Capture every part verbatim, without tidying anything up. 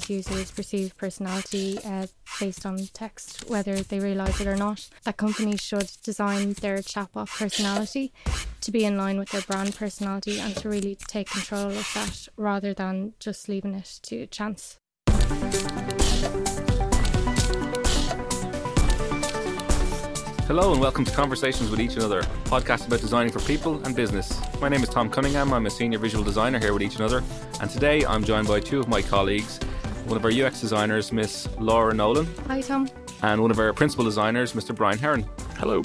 because users perceive personality uh, based on text, whether they realise it or not. That companies should design their chatbot personality to be in line with their brand personality and to really take control of that rather than just leaving it to chance. Hello and welcome to Conversations with Each Another, a podcast about designing for people and business. My name is Tom Cunningham. I'm a senior visual designer here with Each Another, and today I'm joined by two of my colleagues, one of our U X designers, Miss Laura Nolan. Hi, Tom. And one of our principal designers, Mister Brian Heron. Hello.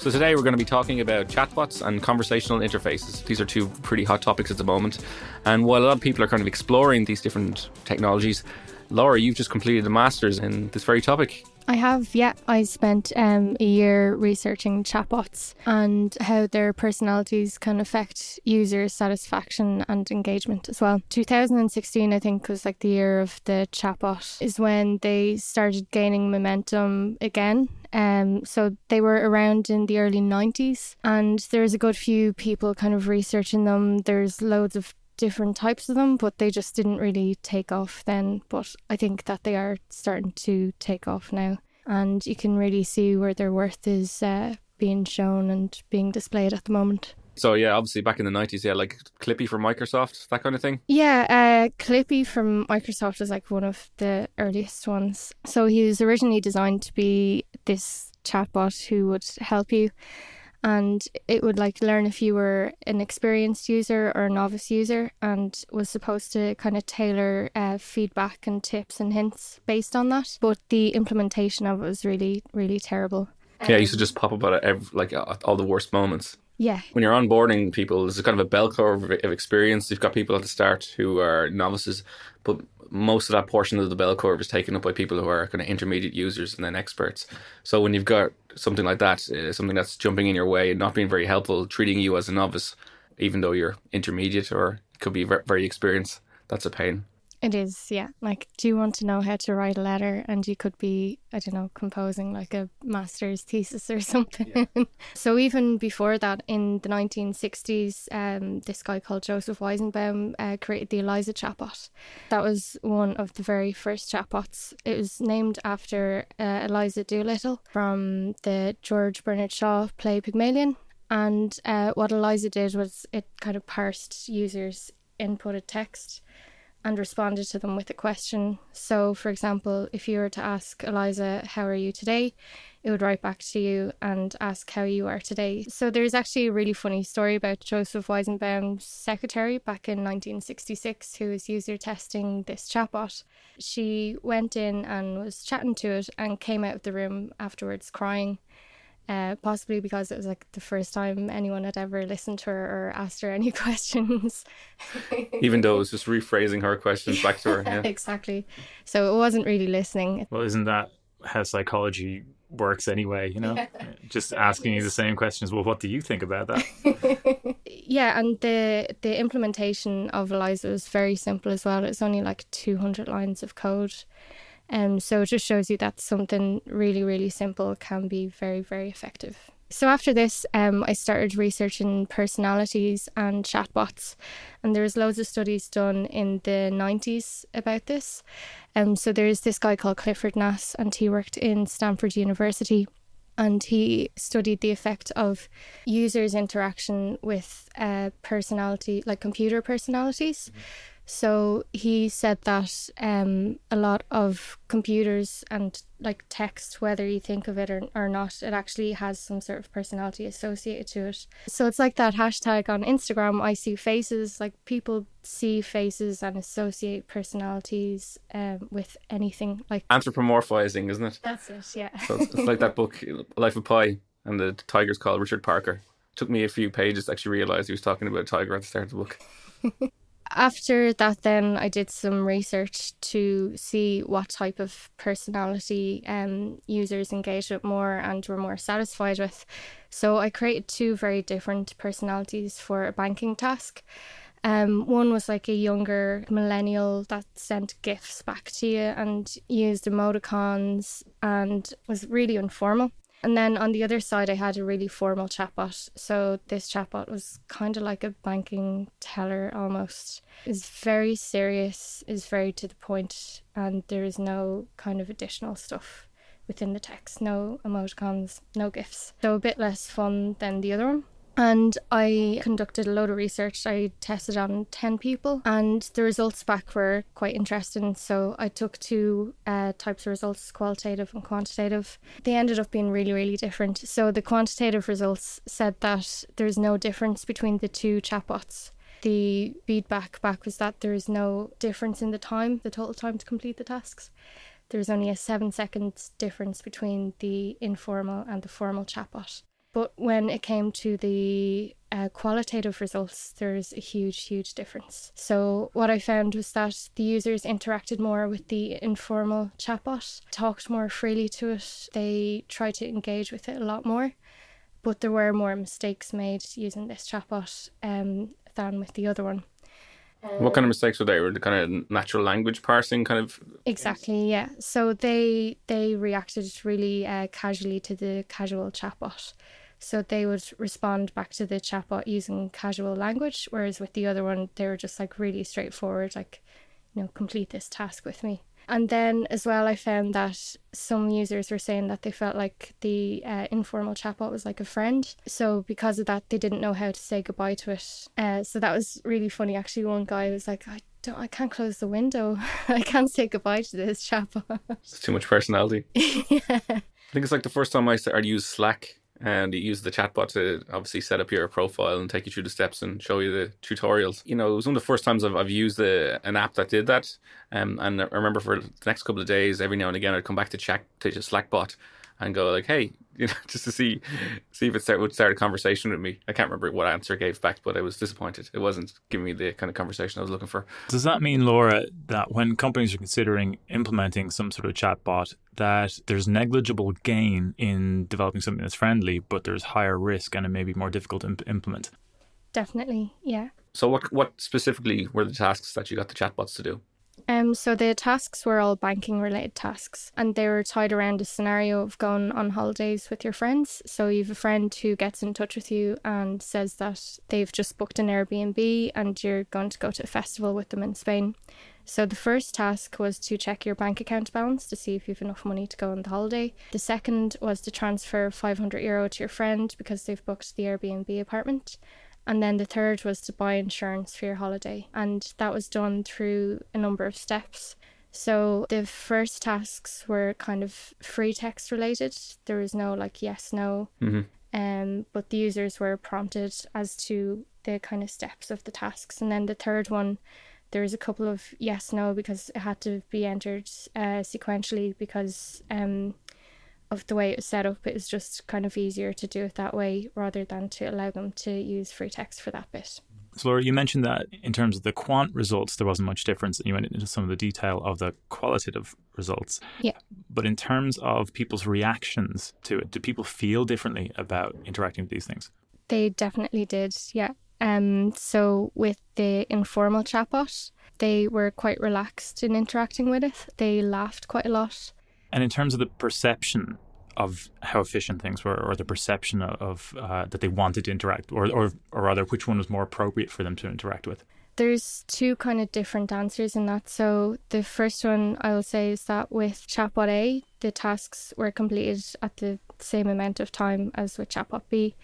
So today we're going to be talking about chatbots and conversational interfaces. These are two pretty hot topics at the moment. And while a lot of people are kind of exploring these different technologies, Laura, you've just completed a master's in this very topic. I have, yeah. I spent um, a year researching chatbots and how their personalities can affect user satisfaction and engagement as well. two thousand sixteen, I think, was like the year of the chatbot, is when they started gaining momentum again. Um, so they were around in the early nineties, and there's a good few people kind of researching them. There's loads of different types of them, but they just didn't really take off then. But I think that they are starting to take off now, and you can really see where their worth is uh, being shown and being displayed at the moment. So yeah, obviously back in the nineties, yeah, like Clippy from Microsoft, that kind of thing. Yeah, uh, Clippy from Microsoft is like one of the earliest ones. So he was originally designed to be this chatbot who would help you, and it would like learn if you were an experienced user or a novice user, and was supposed to kind of tailor uh, feedback and tips and hints based on that. But the implementation of it was really, really terrible. Yeah, it used to just pop up at every, like at all the worst moments. Yeah. When you're onboarding people, there's a kind of a bell curve of experience. You've got people at the start who are novices, but most of that portion of the bell curve is taken up by people who are kind of intermediate users and then experts. So when you've got something like that, uh, something that's jumping in your way and not being very helpful, treating you as a novice, even though you're intermediate or could be very experienced, that's a pain. It is, yeah. Like, do you want to know how to write a letter? And you could be, I don't know, composing like a master's thesis or something. Yeah. So even before that, in the nineteen sixties, um, this guy called Joseph Weizenbaum uh, created the Eliza chatbot. That was one of the very first chatbots. It was named after uh, Eliza Doolittle from the George Bernard Shaw play Pygmalion. And uh, what Eliza did was it kind of parsed users' inputted text and responded to them with a question. So, for example, if you were to ask Eliza, how are you today? It would write back to you and ask how you are today. So there's actually a really funny story about Joseph Weizenbaum's secretary back in nineteen sixty-six, who was user testing this chatbot. She went in and was chatting to it and came out of the room afterwards crying. Uh, possibly because it was like the first time anyone had ever listened to her or asked her any questions. Even though it was just rephrasing her questions back to her. Yeah. Exactly. So it wasn't really listening. Well, isn't that how psychology works anyway, you know? Yeah. Just asking you the same questions. Well, what do you think about that? Yeah, and the the implementation of Eliza was very simple as well. It's only like two hundred lines of code. Um, so it just shows you that something really, really simple can be very, very effective. So after this, um, I started researching personalities and chatbots, and there was loads of studies done in the nineties about this. Um, so there's this guy called Clifford Nass, and he worked in Stanford University, and he studied the effect of users' interaction with uh, personality, like computer personalities. Mm-hmm. So he said that um, a lot of computers and like text, whether you think of it or, or not, it actually has some sort of personality associated to it. So it's like that hashtag on Instagram, I see faces, like people see faces and associate personalities um, with anything. Like anthropomorphizing, isn't it? That's it, yeah. So it's, it's like that book, Life of Pi, and the tiger's called Richard Parker. It took me a few pages to actually realise he was talking about a tiger at the start of the book. After that, then I did some research to see what type of personality um, users engaged with more and were more satisfied with. So I created two very different personalities for a banking task. Um, one was like a younger millennial that sent GIFs back to you and used emoticons and was really informal. And then on the other side, I had a really formal chatbot. So this chatbot was kind of like a banking teller almost. It's very serious, is very to the point, and there is no kind of additional stuff within the text, no emoticons, no GIFs. So a bit less fun than the other one. And I conducted a load of research. I tested on ten people and the results back were quite interesting. So I took two uh, types of results, qualitative and quantitative. They ended up being really, really different. So the quantitative results said that there's no difference between the two chatbots. The feedback back was that there is no difference in the time, the total time to complete the tasks. There's only a seven seconds difference between the informal and the formal chatbot. But when it came to the uh, qualitative results, there's a huge, huge difference. So what I found was that the users interacted more with the informal chatbot, talked more freely to it. They tried to engage with it a lot more, but there were more mistakes made using this chatbot um, than with the other one. What kind of mistakes were they? Were the kind of natural language parsing kind of? Exactly, yeah. So they they reacted really uh, casually to the casual chatbot. So they would respond back to the chatbot using casual language, whereas with the other one, they were just like really straightforward, like, you know, complete this task with me. And then as well, I found that some users were saying that they felt like the uh, informal chatbot was like a friend. So because of that, they didn't know how to say goodbye to it. Uh, so that was really funny. Actually, one guy was like, I don't, I can't close the window. I can't say goodbye to this chatbot. It's too much personality. Yeah. I think it's like the first time I started to use Slack. And you use the chatbot to obviously set up your profile and take you through the steps and show you the tutorials. You know, it was one of the first times I've, I've used a, an app that did that. Um, and I remember for the next couple of days, every now and again, I'd come back to chat to Slackbot and go like, hey, you know, just to see see if it start, would start a conversation with me. I can't remember what answer I gave back, but I was disappointed. It wasn't giving me the kind of conversation I was looking for. Does that mean, Laura, that when companies are considering implementing some sort of chatbot, that there's negligible gain in developing something that's friendly, but there's higher risk and it may be more difficult to implement? Definitely, yeah. So what what specifically were the tasks that you got the chatbots to do? Um, so the tasks were all banking related tasks, and they were tied around a scenario of going on holidays with your friends. So you have a friend who gets in touch with you and says that they've just booked an Airbnb and you're going to go to a festival with them in Spain. So the first task was to check your bank account balance to see if you have enough money to go on the holiday. The second was to transfer five hundred euro to your friend because they've booked the Airbnb apartment. And then the third was to buy insurance for your holiday. And that was done through a number of steps. So the first tasks were kind of free text related. There was no like yes, no. Mm-hmm. Um, but the users were prompted as to the kind of steps of the tasks. And then the third one, there was a couple of yes, no, because it had to be entered uh, sequentially because um, of the way it was set up. It was just kind of easier to do it that way rather than to allow them to use free text for that bit. So Laura, you mentioned that in terms of the quant results, there wasn't much difference, and you went into some of the detail of the qualitative results. Yeah. But in terms of people's reactions to it, do people feel differently about interacting with these things? They definitely did, yeah. Um, so with the informal chatbot, they were quite relaxed in interacting with it. They laughed quite a lot. And in terms of the perception of how efficient things were, or the perception of uh, that they wanted to interact, or, or or rather which one was more appropriate for them to interact with? There's two kind of different answers in that. So the first one I will say is that with Chatbot A, the tasks were completed at the same amount of time as with Chatbot B.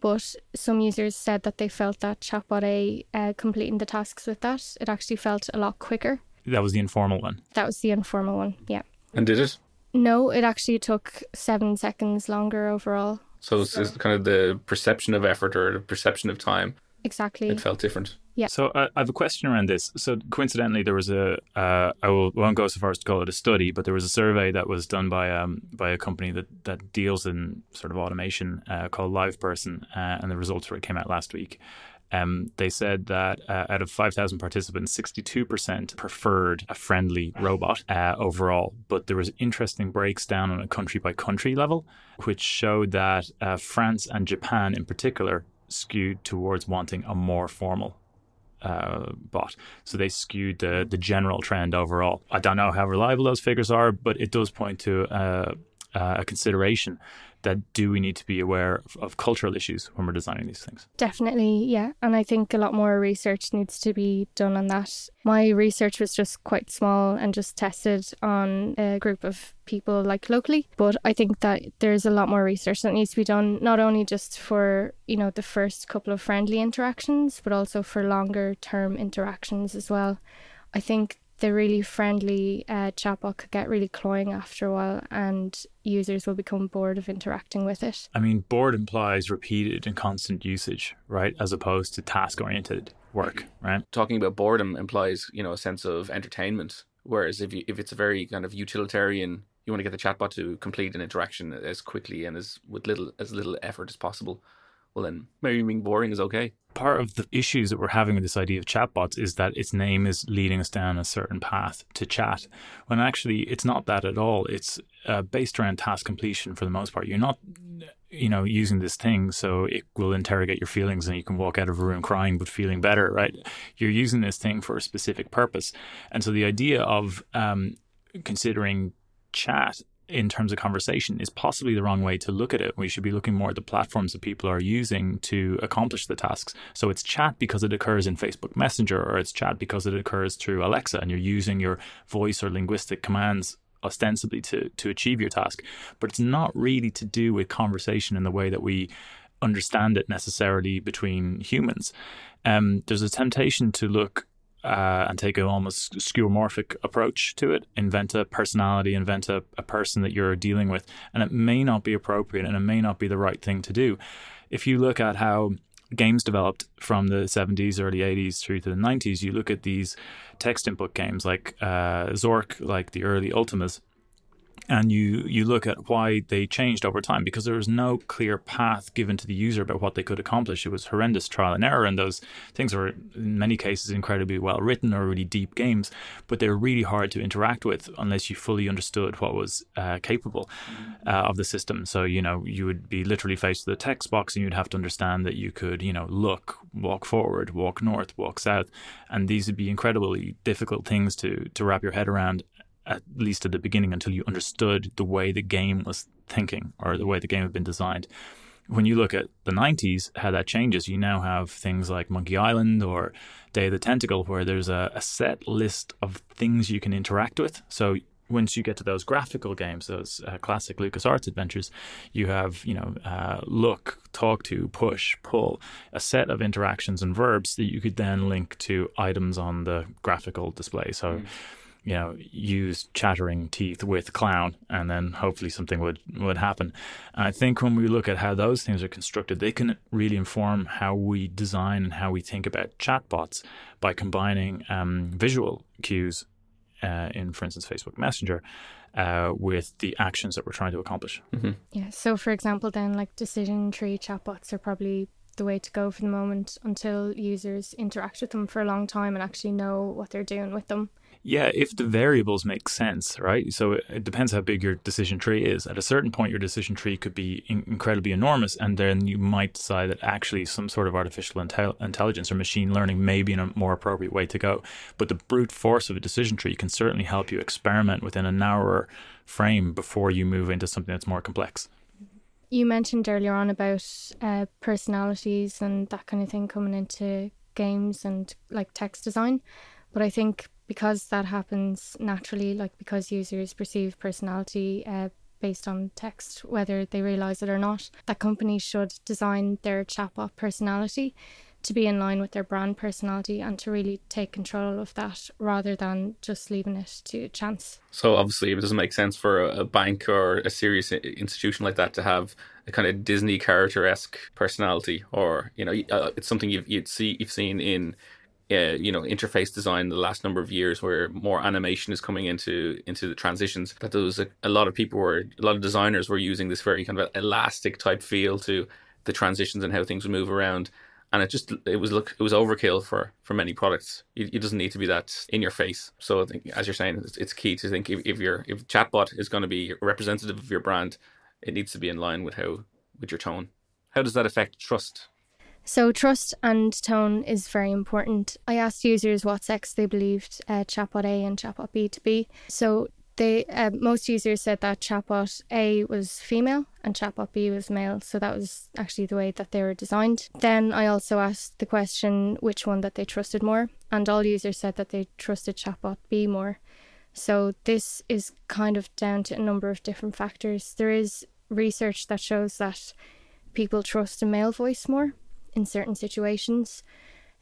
But some users said that they felt that Chatbot A, uh, completing the tasks with that, it actually felt a lot quicker. That was the informal one? That was the informal one, yeah. And did it? No, it actually took seven seconds longer overall. So it's so. kind of the perception of effort or the perception of time. Exactly. It felt different. Yeah. So uh, I have a question around this. So coincidentally, there was a, uh, I will, won't go so far as to call it a study, but there was a survey that was done by um by a company that, that deals in sort of automation uh, called LivePerson, uh, and the results for it came out last week. Um, they said that uh, out of five thousand participants, sixty-two percent preferred a friendly robot uh, overall. But there was interesting breaks down on a country by country level, which showed that uh, France and Japan in particular skewed towards wanting a more formal uh, bot. So they skewed the, the general trend overall. I don't know how reliable those figures are, but it does point to uh, uh, a consideration that do we need to be aware of, of cultural issues when we're designing these things? Definitely, yeah. And I think a lot more research needs to be done on that. My research was just quite small and just tested on a group of people like locally. But I think that there's a lot more research that needs to be done, not only just for, you know, the first couple of friendly interactions, but also for longer term interactions as well. I think the really friendly uh, chatbot could get really cloying after a while, and users will become bored of interacting with it. I mean, bored implies repeated and constant usage, right? As opposed to task-oriented work, right? Talking about boredom implies, you know, a sense of entertainment. Whereas if you, if it's a very kind of utilitarian, you want to get the chatbot to complete an interaction as quickly and as with little as little effort as possible, well then maybe being boring is okay. Part of the issues that we're having with this idea of chatbots is that its name is leading us down a certain path to chat, when actually it's not that at all. It's uh, based around task completion for the most part. You're not, you know, using this thing so it will interrogate your feelings and you can walk out of a room crying but feeling better, right? You're using this thing for a specific purpose. And so the idea of um, considering chat in terms of conversation is possibly the wrong way to look at it. We should be looking more at the platforms that people are using to accomplish the tasks. So it's chat because it occurs in Facebook Messenger, or it's chat because it occurs through Alexa, and you're using your voice or linguistic commands ostensibly to, to achieve your task. But it's not really to do with conversation in the way that we understand it necessarily between humans. Um, there's a temptation to look Uh, and take an almost skeuomorphic approach to it, invent a personality, invent a, a person that you're dealing with. And it may not be appropriate and it may not be the right thing to do. If you look at how games developed from the seventies, early eighties through to the nineties, you look at these text input games like uh, Zork, like the early Ultimas, and you, you look at why they changed over time, because there was no clear path given to the user about what they could accomplish. It was horrendous trial and error, and those things were in many cases incredibly well written or really deep games, but they're really hard to interact with unless you fully understood what was uh, capable uh, of the system. So, you know, you would be literally faced with a text box and you'd have to understand that you could, you know, look, walk forward, walk north, walk south. And these would be incredibly difficult things to to wrap your head around, at least at the beginning, until you understood the way the game was thinking or the way the game had been designed. When you look at the nineties, how that changes, you now have things like Monkey Island or Day of the Tentacle, where there's a, a set list of things you can interact with. So once you get to those graphical games, those uh, classic LucasArts adventures, you have, you know, uh, look, talk to, push, pull, a set of interactions and verbs that you could then link to items on the graphical display. So... Mm. You know, use chattering teeth with clown, and then hopefully something would, would happen. And I think when we look at how those things are constructed, they can really inform how we design and how we think about chatbots by combining um, visual cues uh, in, for instance, Facebook Messenger uh, with the actions that we're trying to accomplish. Mm-hmm. Yeah. So, for example, then like decision tree chatbots are probably the way to go for the moment until users interact with them for a long time and actually know what they're doing with them. Yeah, if the variables make sense, right? So it depends how big your decision tree is. At a certain point, your decision tree could be in- incredibly enormous, and then you might decide that actually some sort of artificial intel- intelligence or machine learning may be in a more appropriate way to go. But the brute force of a decision tree can certainly help you experiment within a narrower frame before you move into something that's more complex. You mentioned earlier on about uh, personalities and that kind of thing coming into games and like text design, but I think because that happens naturally, like because users perceive personality uh, based on text, whether they realise it or not, that companies should design their chatbot personality to be in line with their brand personality and to really take control of that rather than just leaving it to chance. So obviously it doesn't make sense for a bank or a serious institution like that to have a kind of Disney character-esque personality, or, you know, it's something you've, you'd see, you've seen in... Uh, you know, interface design the last number of years, where more animation is coming into into the transitions. That there was a, a lot of people were, a lot of designers were using this very kind of elastic type feel to the transitions and how things would move around, and it just it was look it was overkill for for many products. It, it doesn't need to be that in your face. So I think, as you're saying, it's, it's key to think if, if your if chatbot is going to be representative of your brand, it needs to be in line with how with your tone. How does that affect trust? So trust and tone is very important. I asked users what sex they believed uh, chatbot A and chatbot B to be. So They uh, most users said that chatbot A was female and chatbot B was male. So that was actually the way that they were designed. Then I also asked the question which one that they trusted more, and all users said that they trusted chatbot B more. So this is kind of down to a number of different factors. There is research that shows that people trust a male voice more in certain situations,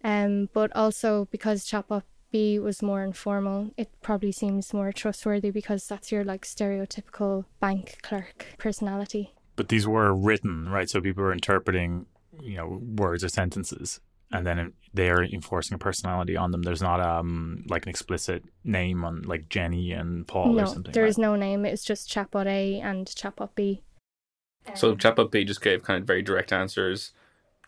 um, but also because chatbot B was more informal, it probably seems more trustworthy because that's your like stereotypical bank clerk personality. But these were written, right? So people were interpreting, you know, words or sentences, and then they are enforcing a personality on them. There's not um like an explicit name on like Jenny and Paul no, or something. No, there like. is no name. It's just chatbot A and chatbot B. So chatbot B just gave kind of very direct answers.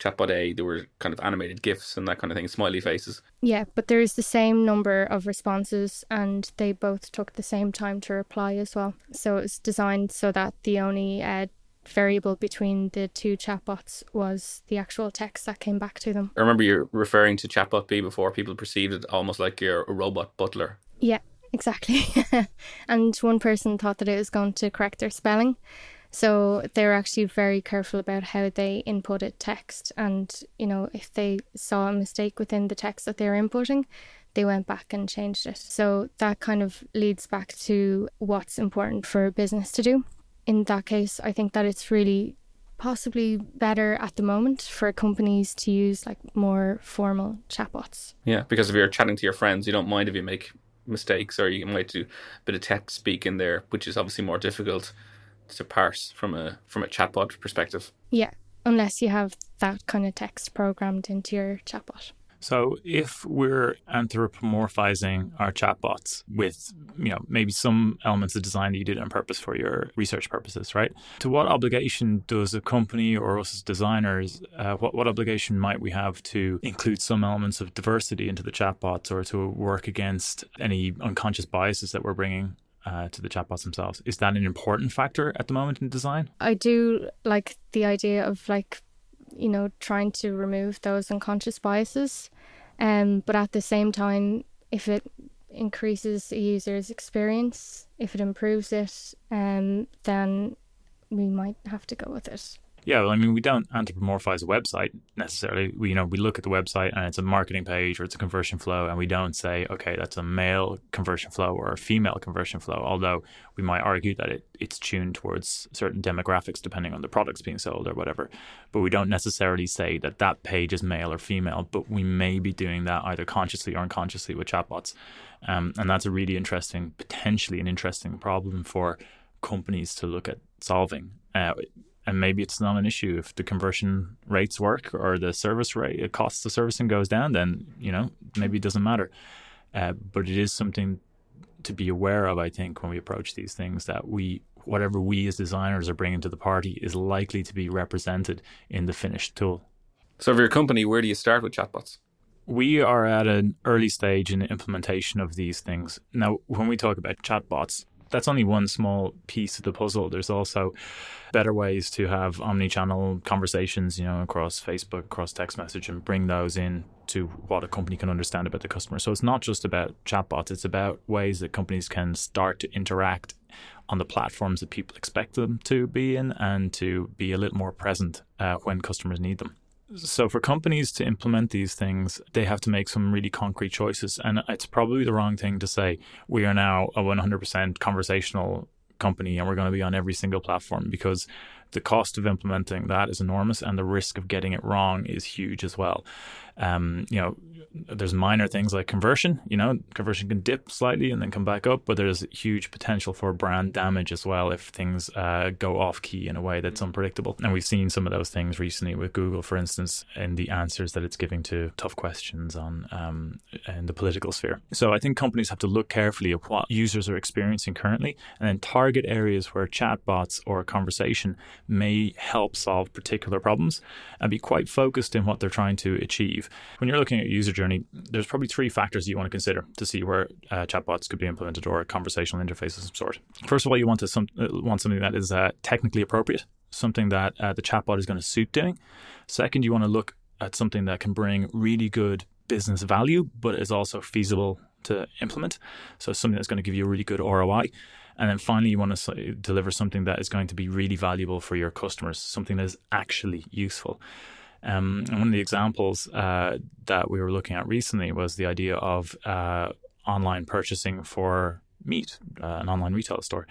Chatbot A, there were kind of animated GIFs and that kind of thing, smiley faces. Yeah, but there is the same number of responses and they both took the same time to reply as well. So it was designed so that the only uh, variable between the two chatbots was the actual text that came back to them. I remember you referring to chatbot B before. People perceived it almost like you're a robot butler. Yeah, exactly. And one person thought that it was going to correct their spelling. So they were actually very careful about how they inputted text. And, you know, if they saw a mistake within the text that they were inputting, they went back and changed it. So that kind of leads back to what's important for a business to do. In that case, I think that it's really possibly better at the moment for companies to use like more formal chatbots. Yeah, because if you're chatting to your friends, you don't mind if you make mistakes or you might do a bit of text speak in there, which is obviously more difficult to parse from a from a chatbot perspective. Yeah, unless you have that kind of text programmed into your chatbot. So if we're anthropomorphizing our chatbots with, you know, maybe some elements of design that you did on purpose for your research purposes, right? To what obligation does a company or us as designers, uh, what, what obligation might we have to include some elements of diversity into the chatbots or to work against any unconscious biases that we're bringing Uh, to the chatbots themselves? Is that an important factor at the moment in design? I do like the idea of like, you know, trying to remove those unconscious biases. Um, but at the same time, if it increases a user's experience, if it improves it, um, then we might have to go with it. Yeah, well, I mean, we don't anthropomorphize a website necessarily. We, you know, we look at the website and it's a marketing page or it's a conversion flow, and we don't say, okay, that's a male conversion flow or a female conversion flow, although we might argue that it, it's tuned towards certain demographics depending on the products being sold or whatever. But we don't necessarily say that that page is male or female, but we may be doing that either consciously or unconsciously with chatbots. Um, and that's a really interesting, potentially an interesting problem for companies to look at solving. Uh, And maybe it's not an issue if the conversion rates work or the service rate, it costs of servicing goes down, then, you know, maybe it doesn't matter. Uh, but it is something to be aware of, I think, when we approach these things, that we, whatever we as designers are bringing to the party is likely to be represented in the finished tool. So for your company, where do you start with chatbots? We are at an early stage in the implementation of these things. Now, when we talk about chatbots, that's only one small piece of the puzzle. There's also better ways to have omni-channel conversations, you know, across Facebook, across text message, and bring those in to what a company can understand about the customer. So it's not just about chatbots. It's about ways that companies can start to interact on the platforms that people expect them to be in and to be a little more present uh, when customers need them. So for companies to implement these things, they have to make some really concrete choices. And it's probably the wrong thing to say, we are now a one hundred percent conversational company and we're going to be on every single platform, because the cost of implementing that is enormous and the risk of getting it wrong is huge as well. Um, you know, there's minor things like conversion, you know, conversion can dip slightly and then come back up, but there's huge potential for brand damage as well if things uh, go off key in a way that's unpredictable. And we've seen some of those things recently with Google, for instance, in the answers that it's giving to tough questions on um, in the political sphere. So I think companies have to look carefully at what users are experiencing currently and then target areas where chatbots or conversation may help solve particular problems and be quite focused in what they're trying to achieve. When you're looking at user journey, there's probably three factors you want to consider to see where uh, chatbots could be implemented or a conversational interface of some sort. First of all, you want to some, want something that is uh, technically appropriate, something that uh, the chatbot is going to suit doing. Second, you want to look at something that can bring really good business value, but is also feasible to implement. So something that's going to give you a really good R O I. And then finally, you want to deliver something that is going to be really valuable for your customers, something that is actually useful. Um, and one of the examples uh, that we were looking at recently was the idea of uh, online purchasing for meat, uh, an online retail store.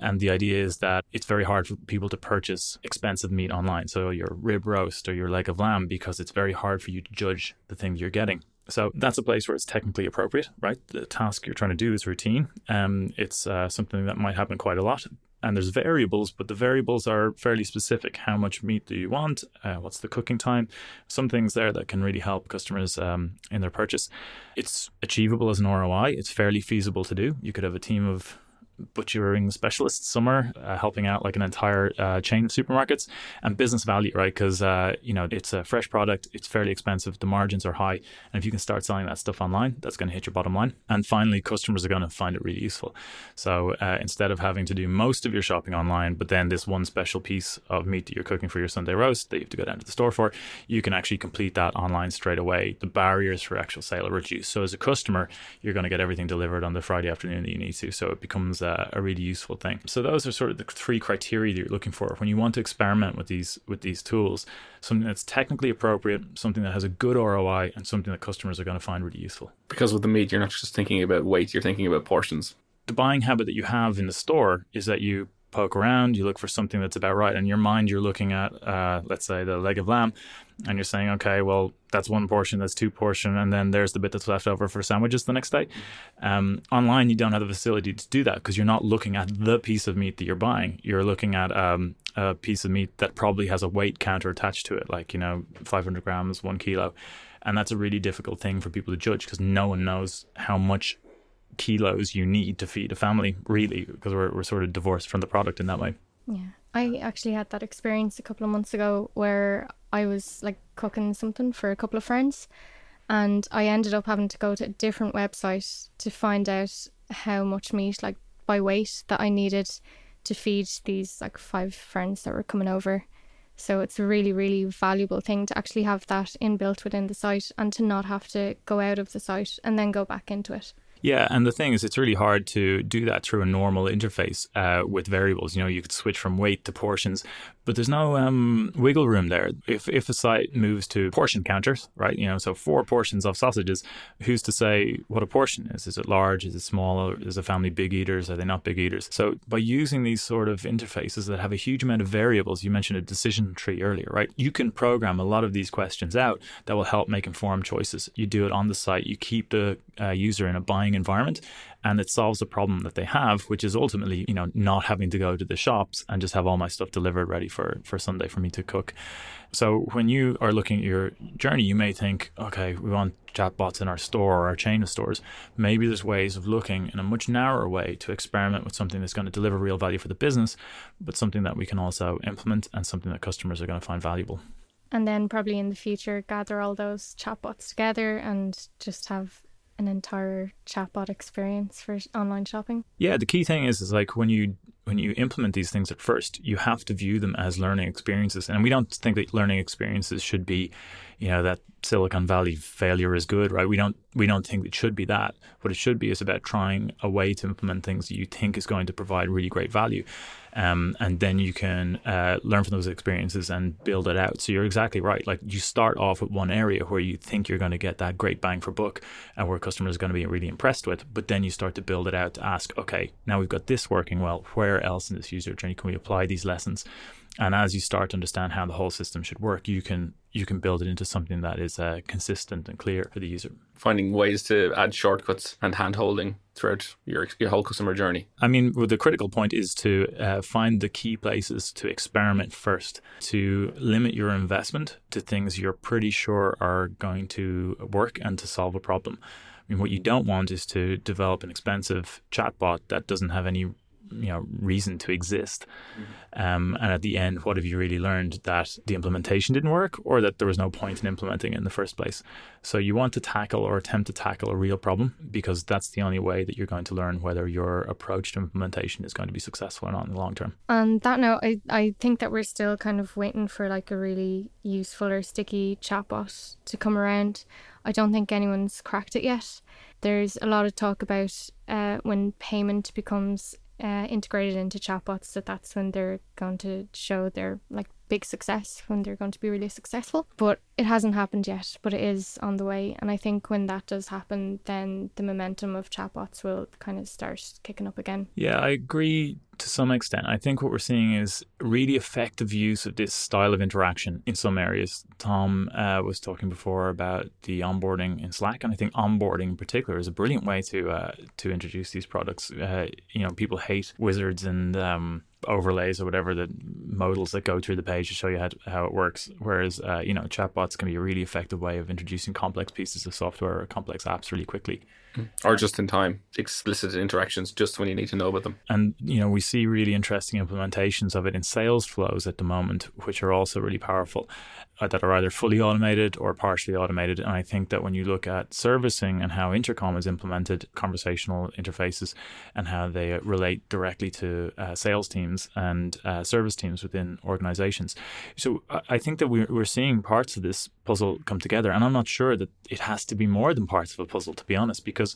And the idea is that it's very hard for people to purchase expensive meat online. So your rib roast or your leg of lamb, because it's very hard for you to judge the thing that you're getting. So that's a place where it's technically appropriate, right? The task you're trying to do is routine. Um, it's uh, something that might happen quite a lot. And there's variables, but the variables are fairly specific. How much meat do you want? Uh, what's the cooking time? Some things there that can really help customers um, in their purchase. It's achievable as an R O I. It's fairly feasible to do. You could have a team of butchering specialists somewhere uh, helping out like an entire uh, chain of supermarkets, and business value, right? Because, uh, you know, it's a fresh product. It's fairly expensive. The margins are high. And if you can start selling that stuff online, that's going to hit your bottom line. And finally, customers are going to find it really useful. So uh, instead of having to do most of your shopping online, but then this one special piece of meat that you're cooking for your Sunday roast that you have to go down to the store for, you can actually complete that online straight away. The barriers for actual sale are reduced. So as a customer, you're going to get everything delivered on the Friday afternoon that you need to. So it becomes a really useful thing. So those are sort of the three criteria that you're looking for when you want to experiment with these with these tools: something that's technically appropriate, something that has a good R O I, and something that customers are going to find really useful. Because with the meat, you're not just thinking about weight, you're thinking about portions. The buying habit that you have in the store is that you poke around, you look for something that's about right. In your mind, you're looking at, uh, let's say, the leg of lamb, and you're saying, okay, well, that's one portion, that's two portion, and then there's the bit that's left over for sandwiches the next day. Um, online, you don't have the facility to do that because you're not looking at the piece of meat that you're buying. You're looking at um, a piece of meat that probably has a weight counter attached to it, like, you know, five hundred grams, one kilo. And that's a really difficult thing for people to judge because no one knows how much kilos you need to feed a family, really, because we're we're sort of divorced from the product in that way. Yeah, I actually had that experience a couple of months ago where I was like cooking something for a couple of friends, and I ended up having to go to a different website to find out how much meat, like by weight, that I needed to feed these like five friends that were coming over. So it's a really, really valuable thing to actually have that inbuilt within the site and to not have to go out of the site and then go back into it. Yeah, and the thing is, it's really hard to do that through a normal interface uh, with variables. You know, you could switch from weight to portions, but there's no um, wiggle room there. If if a site moves to portion counters, right, you know, so four portions of sausages, who's to say what a portion is? Is it large? Is it small? Is a family big eaters? Are they not big eaters? So by using these sort of interfaces that have a huge amount of variables, you mentioned a decision tree earlier, right? You can program a lot of these questions out that will help make informed choices. You do it on the site. You keep the uh, user in a buying environment, and it solves the problem that they have, which is ultimately, you know, not having to go to the shops and just have all my stuff delivered ready for for Sunday for me to cook. So when you are looking at your journey, you may think, okay, we want chatbots in our store or our chain of stores. Maybe there's ways of looking in a much narrower way to experiment with something that's going to deliver real value for the business, but something that we can also implement and something that customers are going to find valuable. And then probably in the future, gather all those chatbots together and just have an entire chatbot experience for online shopping. Yeah, the key thing is, is like when you when you implement these things at first, you have to view them as learning experiences. And we don't think that learning experiences should be, you know, that Silicon Valley failure is good, right? We don't we don't think it should be that. What it should be is about trying a way to implement things that you think is going to provide really great value. Um, and then you can uh, learn from those experiences and build it out. So you're exactly right. Like you start off with one area where you think you're going to get that great bang for buck and where customers are going to be really impressed with. But then you start to build it out to ask, okay, now we've got this working well. Where else in this user journey can we apply these lessons? And as you start to understand how the whole system should work, you can you can build it into something that is uh, consistent and clear for the user. Finding ways to add shortcuts and hand-holding throughout your, your whole customer journey. I mean, well, the critical point is to uh, find the key places to experiment first, to limit your investment to things you're pretty sure are going to work and to solve a problem. I mean, what you don't want is to develop an expensive chatbot that doesn't have any you know, reason to exist. Um, and at the end, what have you really learned? That the implementation didn't work, or that there was no point in implementing it in the first place. So you want to tackle or attempt to tackle a real problem, because that's the only way that you're going to learn whether your approach to implementation is going to be successful or not in the long term. On that note, I, I think that we're still kind of waiting for like a really useful or sticky chatbot to come around. I don't think anyone's cracked it yet. There's a lot of talk about uh, when payment becomes Uh, integrated into chatbots, that that's when they're going to show their like big success, when they're going to be really successful. But it hasn't happened yet, but it is on the way. And I think when that does happen, then the momentum of chatbots will kind of start kicking up again. Yeah, I agree to some extent. I think what we're seeing is really effective use of this style of interaction in some areas. Tom uh, was talking before about the onboarding in Slack, and I think onboarding in particular is a brilliant way to uh, to introduce these products. Uh, you know, people hate wizards and um, overlays or whatever, the modals that go through the page to show you how, to, how it works. Whereas, uh, you know, chatbots can be a really effective way of introducing complex pieces of software or complex apps really quickly. Or just in time, explicit interactions just when you need to know about them. And, you know, we see really interesting implementations of it in sales flows at the moment, which are also really powerful, uh, that are either fully automated or partially automated. And I think that when you look at servicing and how Intercom is implemented, conversational interfaces, and how they relate directly to uh, sales teams and uh, service teams within organizations. So I think that we're seeing parts of this puzzle come together. And I'm not sure that it has to be more than parts of a puzzle, to be honest, because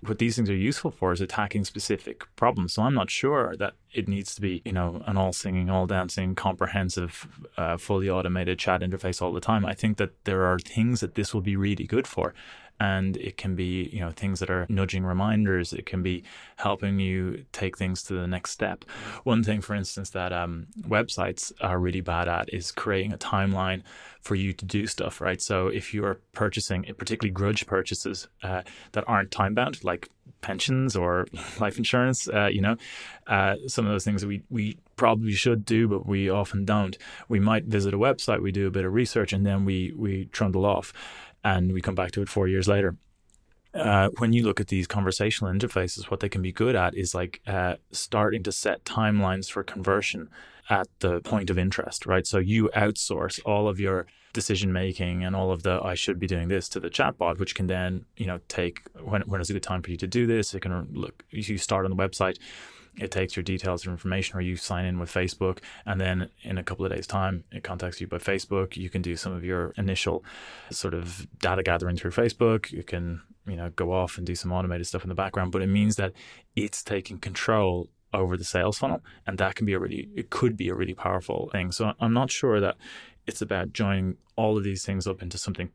what these things are useful for is attacking specific problems. So I'm not sure that it needs to be, you know, an all singing, all dancing, comprehensive, uh, fully automated chat interface all the time. I think that there are things that this will be really good for. And it can be, you know, things that are nudging reminders. It can be helping you take things to the next step. One thing, for instance, that um, websites are really bad at is creating a timeline for you to do stuff, right? So if you are purchasing, particularly grudge purchases uh, that aren't time bound, like pensions or life insurance, uh, you know, uh, some of those things that we, we probably should do, but we often don't. We might visit a website, we do a bit of research, and then we we trundle off. And we come back to it four years later. Uh, when you look at these conversational interfaces, what they can be good at is like uh, starting to set timelines for conversion at the point of interest, right? So you outsource all of your decision making and all of the I should be doing this to the chatbot, which can then, you know, take when when is a good time for you to do this. It can look, you start on the website. It takes your details or information, or you sign in with Facebook, and then in a couple of days' time, it contacts you by Facebook. You can do some of your initial sort of data gathering through Facebook. You can, you know, go off and do some automated stuff in the background, but it means that it's taking control over the sales funnel, and that can be a really, it could be a really powerful thing. So I'm not sure that it's about joining all of these things up into something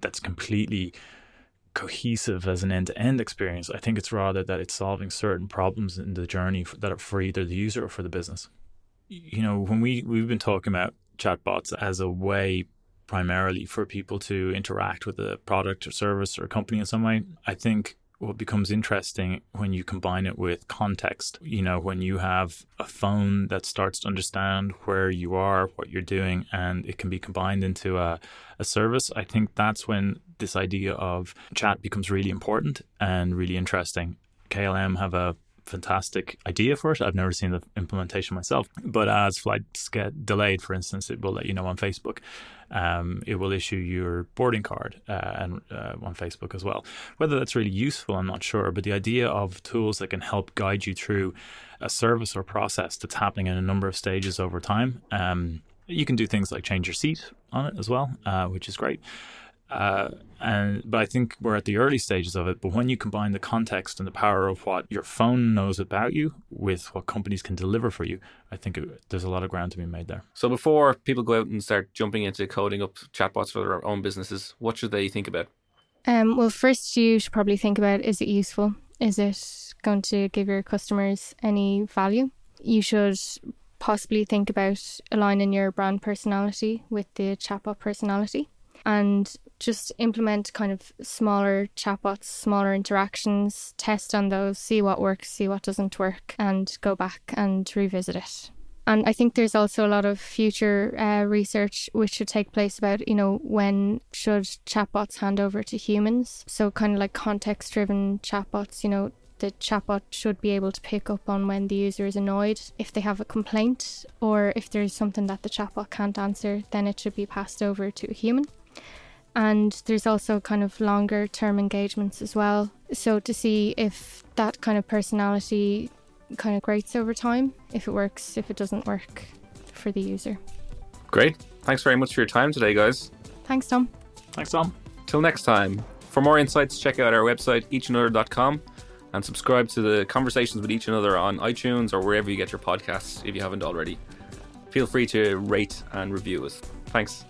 that's completely cohesive as an end-to-end experience. I think it's rather that it's solving certain problems in the journey that are for either the user or for the business. You know, when we, we've been talking about chatbots as a way primarily for people to interact with a product or service or a company in some way, I think what becomes interesting when you combine it with context, you know, when you have a phone that starts to understand where you are, what you're doing, and it can be combined into a, a service, I think that's when this idea of chat becomes really important and really interesting. K L M have a fantastic idea for it. I've never seen the implementation myself, but as flights get delayed, for instance, it will let you know on Facebook. Um, it will issue your boarding card uh, and uh, on Facebook as well. Whether that's really useful, I'm not sure, but the idea of tools that can help guide you through a service or process that's happening in a number of stages over time. Um, you can do things like change your seat on it as well, uh, which is great. Uh, and but I think we're at the early stages of it. But when you combine the context and the power of what your phone knows about you with what companies can deliver for you, I think it, there's a lot of ground to be made there. So before people go out and start jumping into coding up chatbots for their own businesses, what should they think about? Um, well, first you should probably think about, is it useful? Is it going to give your customers any value? You should possibly think about aligning your brand personality with the chatbot personality. And just implement kind of smaller chatbots, smaller interactions, test on those, see what works, see what doesn't work, and go back and revisit it. And I think there's also a lot of future uh, research which should take place about, you know, when should chatbots hand over to humans? So kind of like context-driven chatbots, you know, the chatbot should be able to pick up on when the user is annoyed. If they have a complaint or if there's something that the chatbot can't answer, then it should be passed over to a human. And there's also kind of longer term engagements as well. So to see if that kind of personality kind of grates over time, if it works, if it doesn't work for the user. Great. Thanks very much for your time today, guys. Thanks, Tom. Thanks, Tom. Till next time. For more insights, check out our website, each another dot com, and subscribe to the Conversations with Each Another on iTunes or wherever you get your podcasts if you haven't already. Feel free to rate and review us. Thanks.